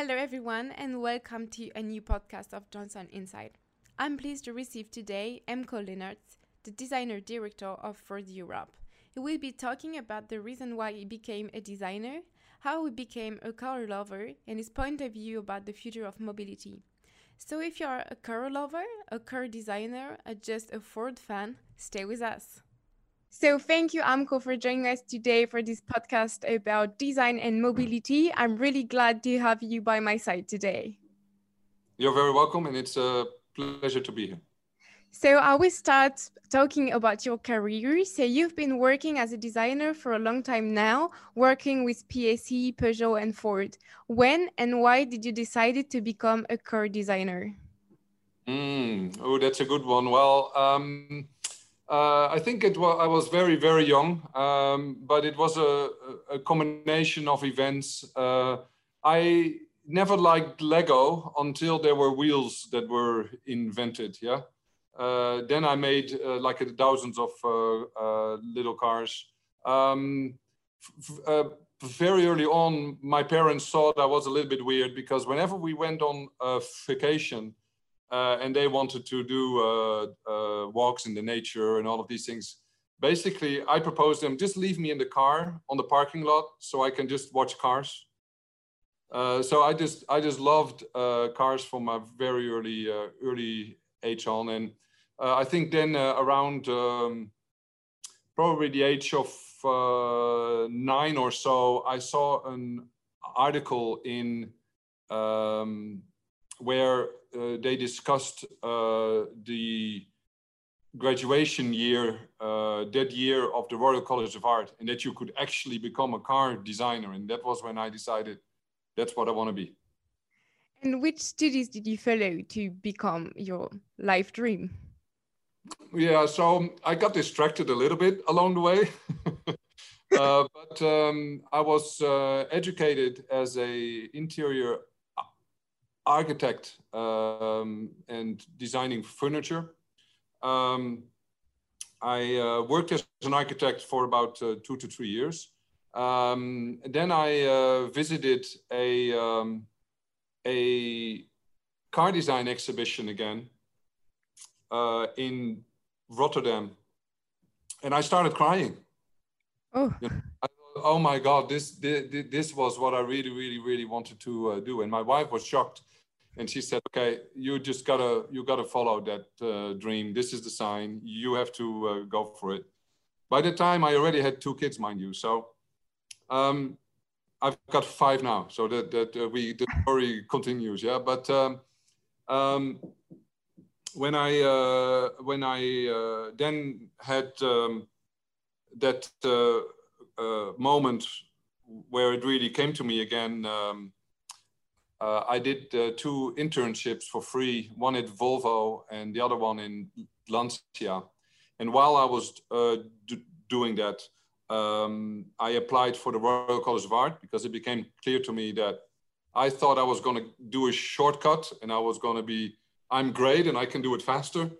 Hello everyone and welcome to a new podcast of Johnson Insight. I'm pleased to receive today Amko Leenarts, the Designer Director of Ford Europe. He will be talking about the reason why he became a designer, how he became a car lover, and his point of view about the future of mobility. So if you're a car lover, a car designer, or just a Ford fan, stay with us. So thank you, Amko, for joining us today for this podcast about design and mobility. I'm really glad to have you by my side today. You're very welcome, and it's a pleasure to be here. So I will start talking about your career. So you've been working as a designer for a long time now, working with PSA, Peugeot, and Ford. When and why did you decide to become a car designer? Oh, that's a good one. Well, I think I was very, very young, but it was a combination of events. I never liked Lego until there were wheels that were invented, yeah? Then I made like thousands of little cars. Very early on, my parents thought I was a little bit weird because whenever we went on a vacation, and they wanted to do walks in the nature and all of these things. Basically, I proposed them, just leave me in the car on the parking lot so I can just watch cars. So I just loved cars from a very early age on. And I think then around probably the age of 9 or so, I saw an article in where they discussed the graduation year, that year of the Royal College of Art, and that you could actually become a car designer. And that was when I decided that's what I want to be. And which studies did you follow to become your life dream? Yeah, so I got distracted a little bit along the way. But I was educated as an interior architect and designing furniture. I worked as an architect for about 2 to 3 years. Then I visited a car design exhibition again in Rotterdam, and I started crying. Oh. You know, oh my God, this was what I really wanted to do. And my wife was shocked, and she said, okay, you gotta follow that dream. This is the sign. You have to go for it. By the time I already had 2 kids, mind you. So I've got 5 now. So the story continues. Yeah. But when I then had that moment where it really came to me again. I did 2 internships for free, one at Volvo and the other one in Lancia. And while I was doing that, I applied for the Royal College of Art because it became clear to me that I thought I was going to do a shortcut and I was going to be, I'm great and I can do it faster.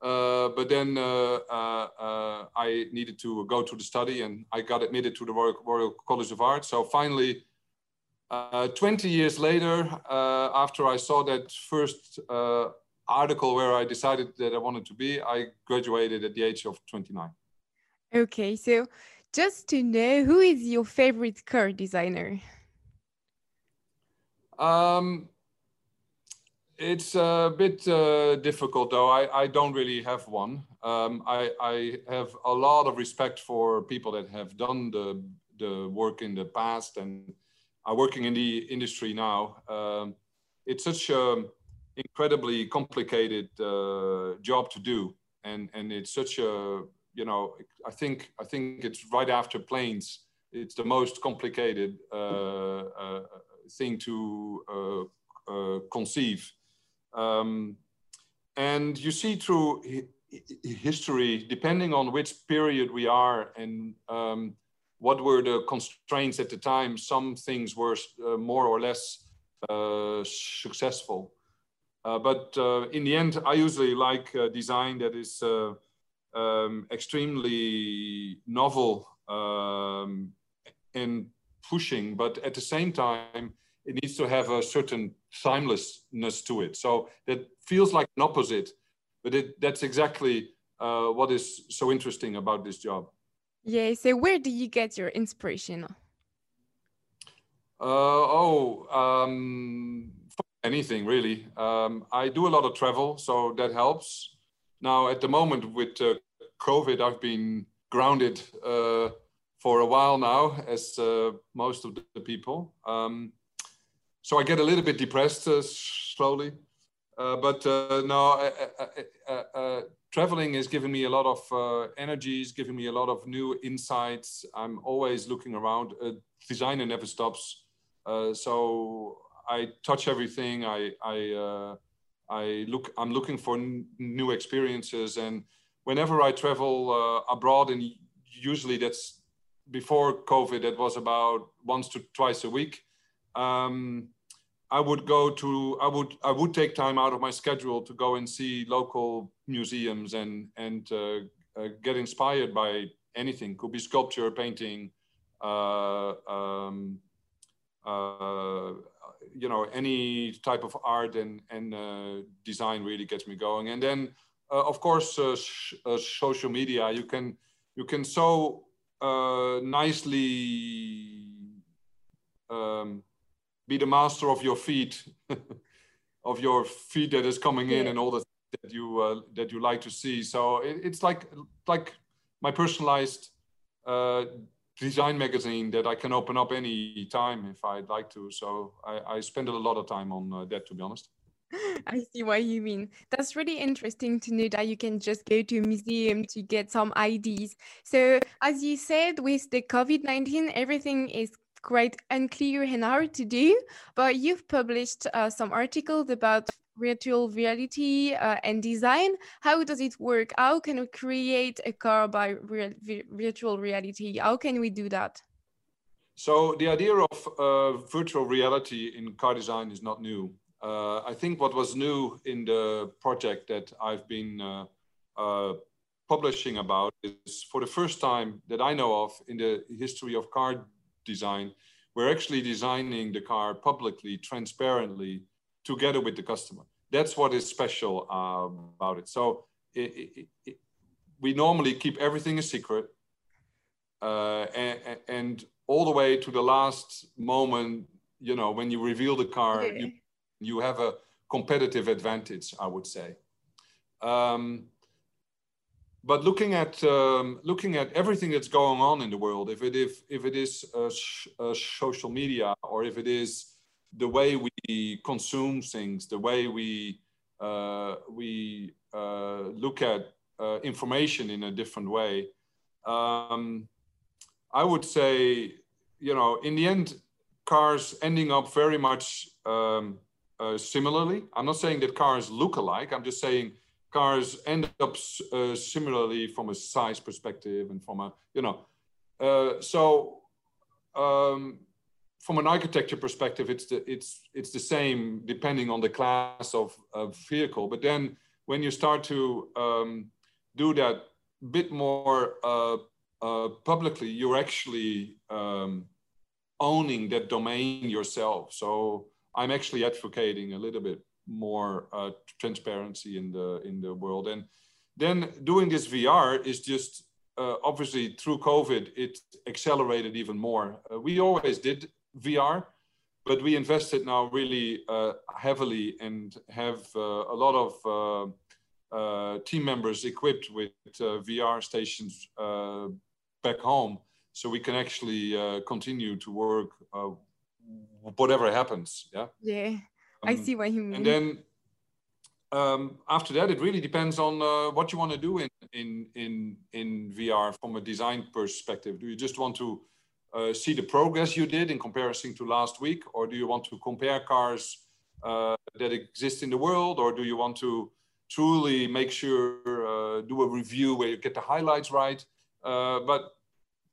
But then I needed to go to the study and I got admitted to the Royal College of Art. So finally, 20 years later, after I saw that first article where I decided that I wanted to be, I graduated at the age of 29. Okay, so just to know, who is your favorite car designer? It's a bit difficult, though. I don't really have one. I have a lot of respect for people that have done the work in the past and are working in the industry now. It's such an incredibly complicated job to do, and it's such a, you know, I think it's right after planes. It's the most complicated thing to conceive. And you see through history, depending on which period we are and what were the constraints at the time, some things were more or less successful. But in the end, I usually like design that is extremely novel and pushing, but at the same time, it needs to have a certain timelessness to it. So that feels like an opposite, but that's exactly what is so interesting about this job. Yeah, so where do you get your inspiration? Anything really. I do a lot of travel, so that helps. Now at the moment with COVID, I've been grounded for a while now, as most of the people. So I get a little bit depressed slowly, but no, traveling has given me a lot of energy, it's given me a lot of new insights. I'm always looking around. Designer never stops. So I touch everything. I'm looking for new experiences, and whenever I travel abroad, and usually that's before COVID, that was about once to twice a week. I would take time out of my schedule to go and see local museums and get inspired by anything. Could be sculpture, painting, you know, any type of art and design really gets me going. And then, of course, social media. You can so nicely be the master of your feed, of your feed that is coming in, and all the things that you like to see. So it's like my personalized design magazine that I can open up any time if I'd like to. So I spend a lot of time on that, to be honest. I see what you mean. That's really interesting to know that you can just go to a museum to get some ideas. So as you said, with the COVID-19, everything is quite unclear and hard to do, but you've published some articles about virtual reality and design. How does it work? How can we create a car by virtual reality? How can we do that? So the idea of virtual reality in car design is not new. I think what was new in the project that I've been publishing about is, for the first time that I know of in the history of car design, we're actually designing the car publicly, transparently, together with the customer. That's what is special about it. So we normally keep everything a secret, and all the way to the last moment, you know, when you reveal the car, you have a competitive advantage, I would say. But looking at everything that's going on in the world, if it is social media, or if it is the way we consume things, the way we look at information in a different way, I would say, you know, in the end, cars ending up very much similarly. I'm not saying that cars look alike. I'm just saying cars end up similarly from a size perspective and from a, you know, from an architecture perspective, it's the same depending on the class of vehicle. But then when you start to do that bit more publicly, you're actually owning that domain yourself. So I'm actually advocating a little bit more transparency in the world. And then doing this VR is just obviously through COVID, it accelerated even more. We always did VR, but we invested now really heavily and have a lot of team members equipped with VR stations back home, so we can actually continue to work whatever happens. Yeah. Yeah, I see what you mean. And then after that, it really depends on what you want to do in VR from a design perspective. Do you just want to see the progress you did in comparison to last week, or do you want to compare cars that exist in the world, or do you want to truly make sure, do a review where you get the highlights right? But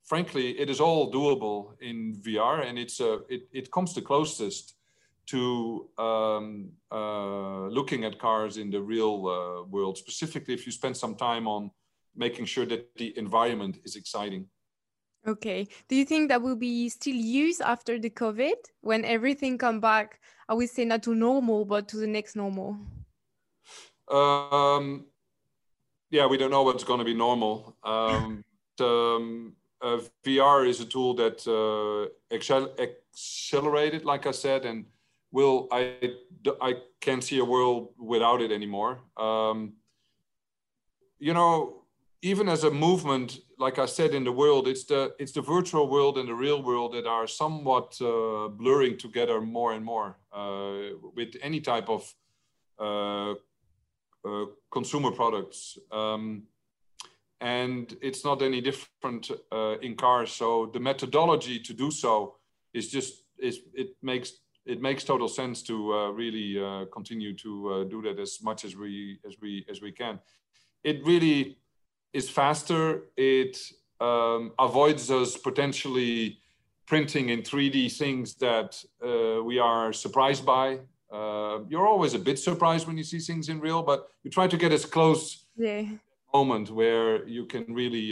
frankly, it is all doable in VR, and it comes the closest to looking at cars in the real world, specifically if you spend some time on making sure that the environment is exciting. Okay. Do you think that will be still used after the COVID when everything come back? I would say not to normal, but to the next normal. Yeah, we don't know what's going to be normal. VR is a tool that accelerated, like I said, and will I can't see a world without it anymore. You know, even as a movement, like I said, in the world, it's the virtual world and the real world that are somewhat blurring together more and more with any type of consumer products. And it's not any different in cars. So the methodology to do so is it makes total sense to really continue to do that as much as we can. It really is faster. It avoids us potentially printing in 3D things that we are surprised by. You're always a bit surprised when you see things in real, but you try to get as close to the moment where you can really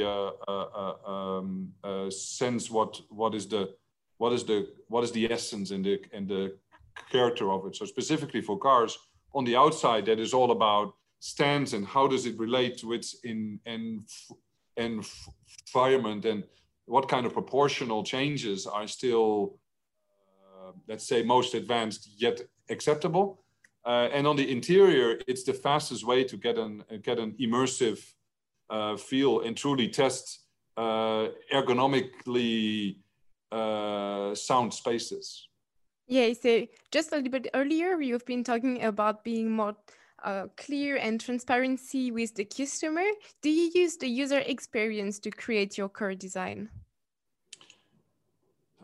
sense what is the essence and the character of it. So specifically for cars, on the outside, that is all about stands and how does it relate to its environment and what kind of proportional changes are still, let's say, most advanced yet acceptable. And on the interior, it's the fastest way to get an immersive feel and truly test ergonomically sound spaces. Yeah, so just a little bit earlier, you've been talking about being more clear and transparency with the customer. Do you use the user experience to create your car design?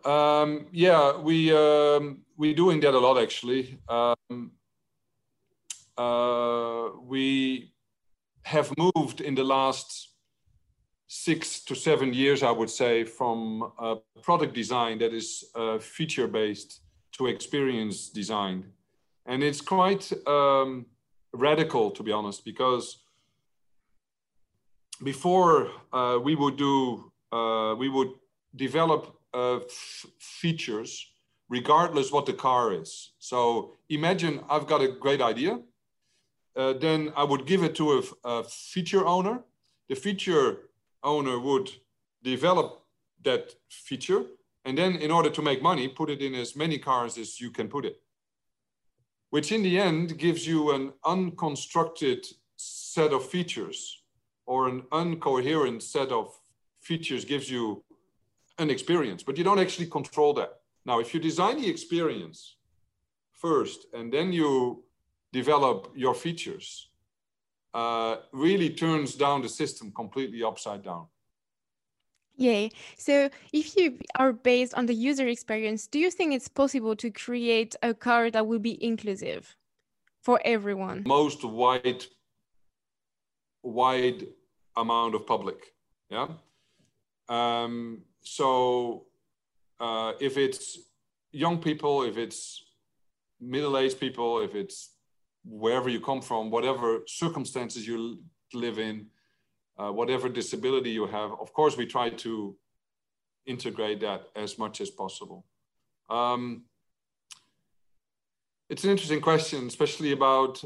Yeah, we're doing that a lot, actually. We have moved in the last 6 to 7 years, I would say, from product design that is feature-based to experience design. And it's quite radical, to be honest, because before we would develop features regardless what the car is. So imagine I've got a great idea, then I would give it to a feature owner. The feature owner would develop that feature, and then in order to make money, put it in as many cars as you can put it, which in the end gives you an unconstructed set of features, or an incoherent set of features gives you an experience, but you don't actually control that. Now, if you design the experience first and then you develop your features, really turns down the system completely upside down. Yeah. So if you are based on the user experience, do you think it's possible to create a car that will be inclusive for everyone? Most wide amount of public. Yeah. So if it's young people, if it's middle-aged people, if it's wherever you come from, whatever circumstances you live in, whatever disability you have, of course, we try to integrate that as much as possible. It's an interesting question, especially about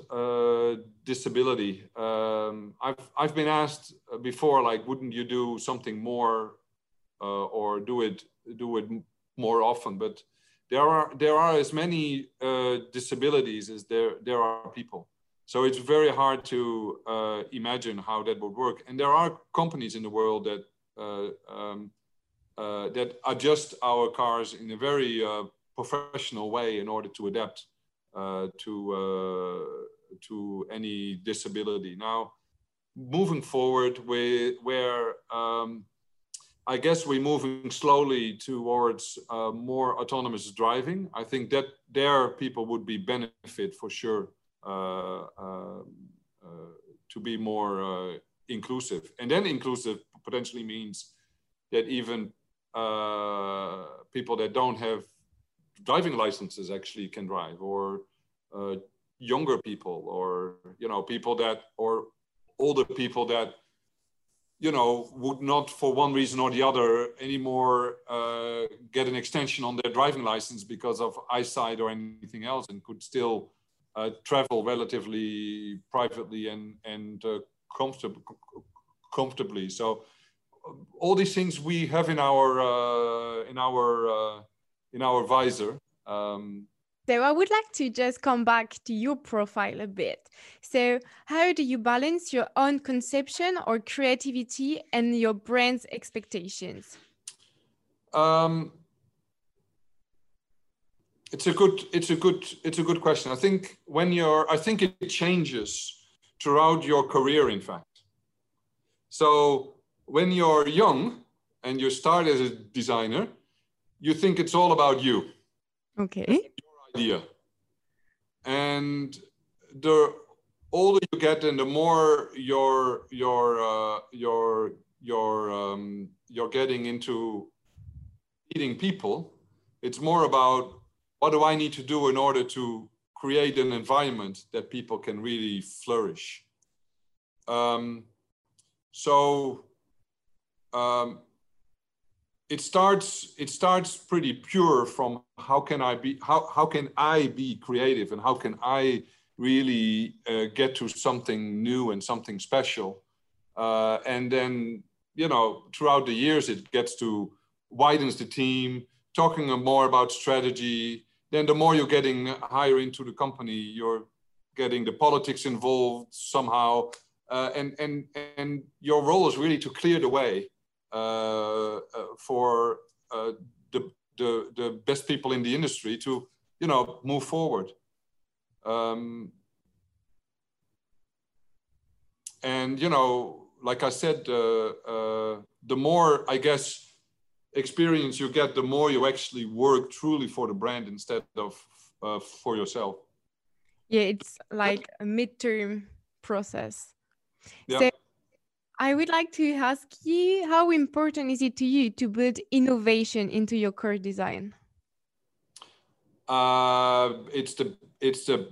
disability. I've been asked before, like, wouldn't you do something more or do it more often? But there are as many disabilities as there are people. So it's very hard to imagine how that would work. And there are companies in the world that that adjust our cars in a very professional way in order to adapt to any disability. Now, moving forward, I guess we're moving slowly towards more autonomous driving. I think that there people would be benefit for sure. To be more inclusive. And then inclusive potentially means that even people that don't have driving licenses actually can drive, or younger people, or older people that you know, would not for one reason or the other anymore get an extension on their driving license because of eyesight or anything else, and could still travel relatively privately and comfortably. So all these things we have in our visor. So I would like to just come back to your profile a bit. So how do you balance your own conception or creativity and your brand's expectations? It's a good question. I think I think it changes throughout your career, in fact. So when you're young and you start as a designer, you think it's all about you. Okay. Idea. And the older you get, and the more you're getting into meeting people, it's more about what do I need to do in order to create an environment that people can really flourish. It starts pretty pure from how can I be creative, and how can I really get to something new and something special, and then, you know, throughout the years it gets to widens the team, talking more about strategy. Then the more you're getting higher into the company, you're getting the politics involved somehow, and your role is really to clear the way for the best people in the industry to, you know, move forward. And, you know, like I said, the more, I guess, experience you get, the more you actually work truly for the brand instead of for yourself. Yeah, it's like a midterm process. Yeah. So I would like to ask you, how important is it to you to build innovation into your core design? It's the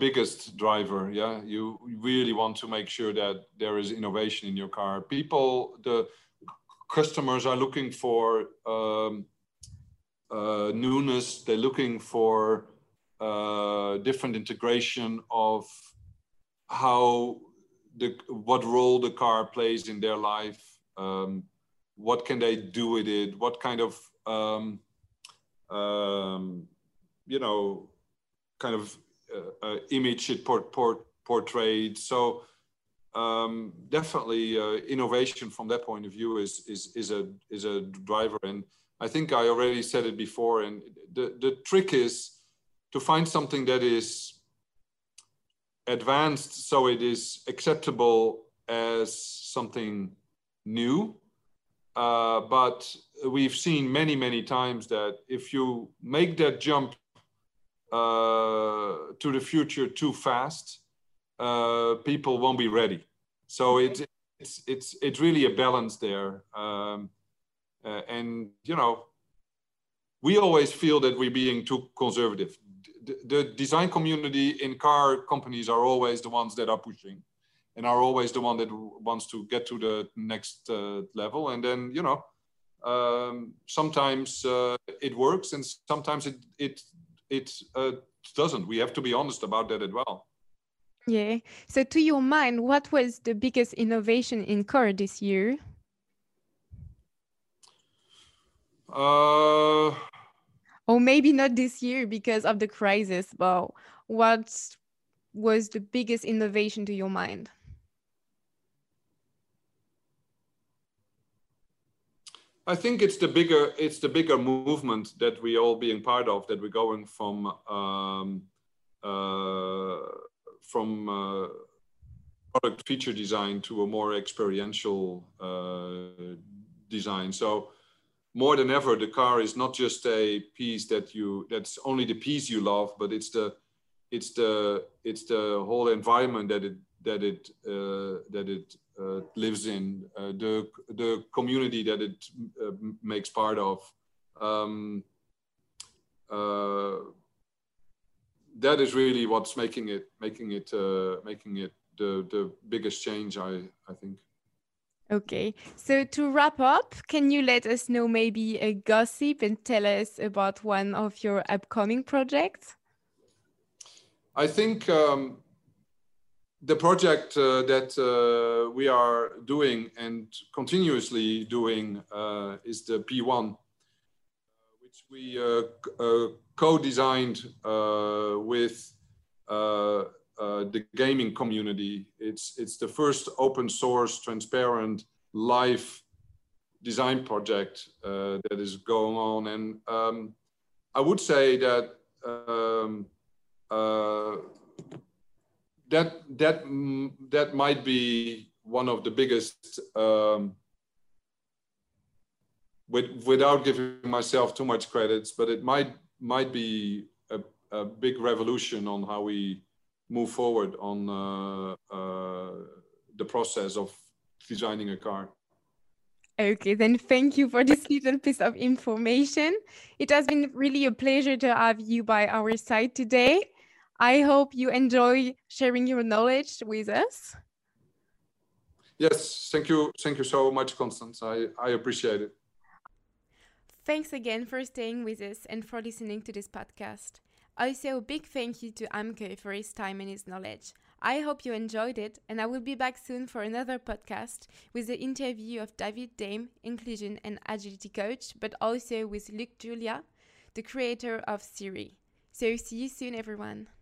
biggest driver. Yeah, you really want to make sure that there is innovation in your car. People, the customers are looking for newness. They're looking for different integration of how. What role the car plays in their life, what can they do with it, what kind of image it portrayed. So definitely innovation from that point of view is a driver. And I think I already said it before, and the trick is to find something that is advanced so it is acceptable as something new, but we've seen many times that if you make that jump to the future too fast, people won't be ready. So it's really a balance there. And you know, we always feel that we're being too conservative. The design community in car companies are always the ones that are pushing, and are always the one that wants to get to the next level. And then, you know, sometimes it works, and sometimes it doesn't. We have to be honest about that as well. Yeah. So, to your mind, what was the biggest innovation in car this year? Or maybe not this year because of the crisis, but what was the biggest innovation to your mind? I think it's the bigger movement that we all being part of, that we're going from product feature design to a more experiential design. So more than ever, the car is not just a piece that's only the piece you love, but it's the whole environment that it lives in, the community that it makes part of. That is really what's making it the biggest change, I think. Okay, so to wrap up, can you let us know maybe a gossip and tell us about one of your upcoming projects? I think the project that we are doing and continuously doing is the P1, which we co-designed with the gaming community. It's the first open source, transparent, live design project that is going on. And I would say that that might be one of the biggest, without giving myself too much credits, but it might be a big revolution on how we move forward on the process of designing a car. Okay, then thank you for this little piece of information. It has been really a pleasure to have you by our side today. I hope you enjoy sharing your knowledge with us. Yes, thank you so much, Constance. I appreciate it. Thanks again for staying with us and for listening to this podcast. Also, a big thank you to Amko for his time and his knowledge. I hope you enjoyed it, and I will be back soon for another podcast with the interview of David Dame, inclusion and agility coach, but also with Luc Julia, the creator of Siri. So see you soon, everyone.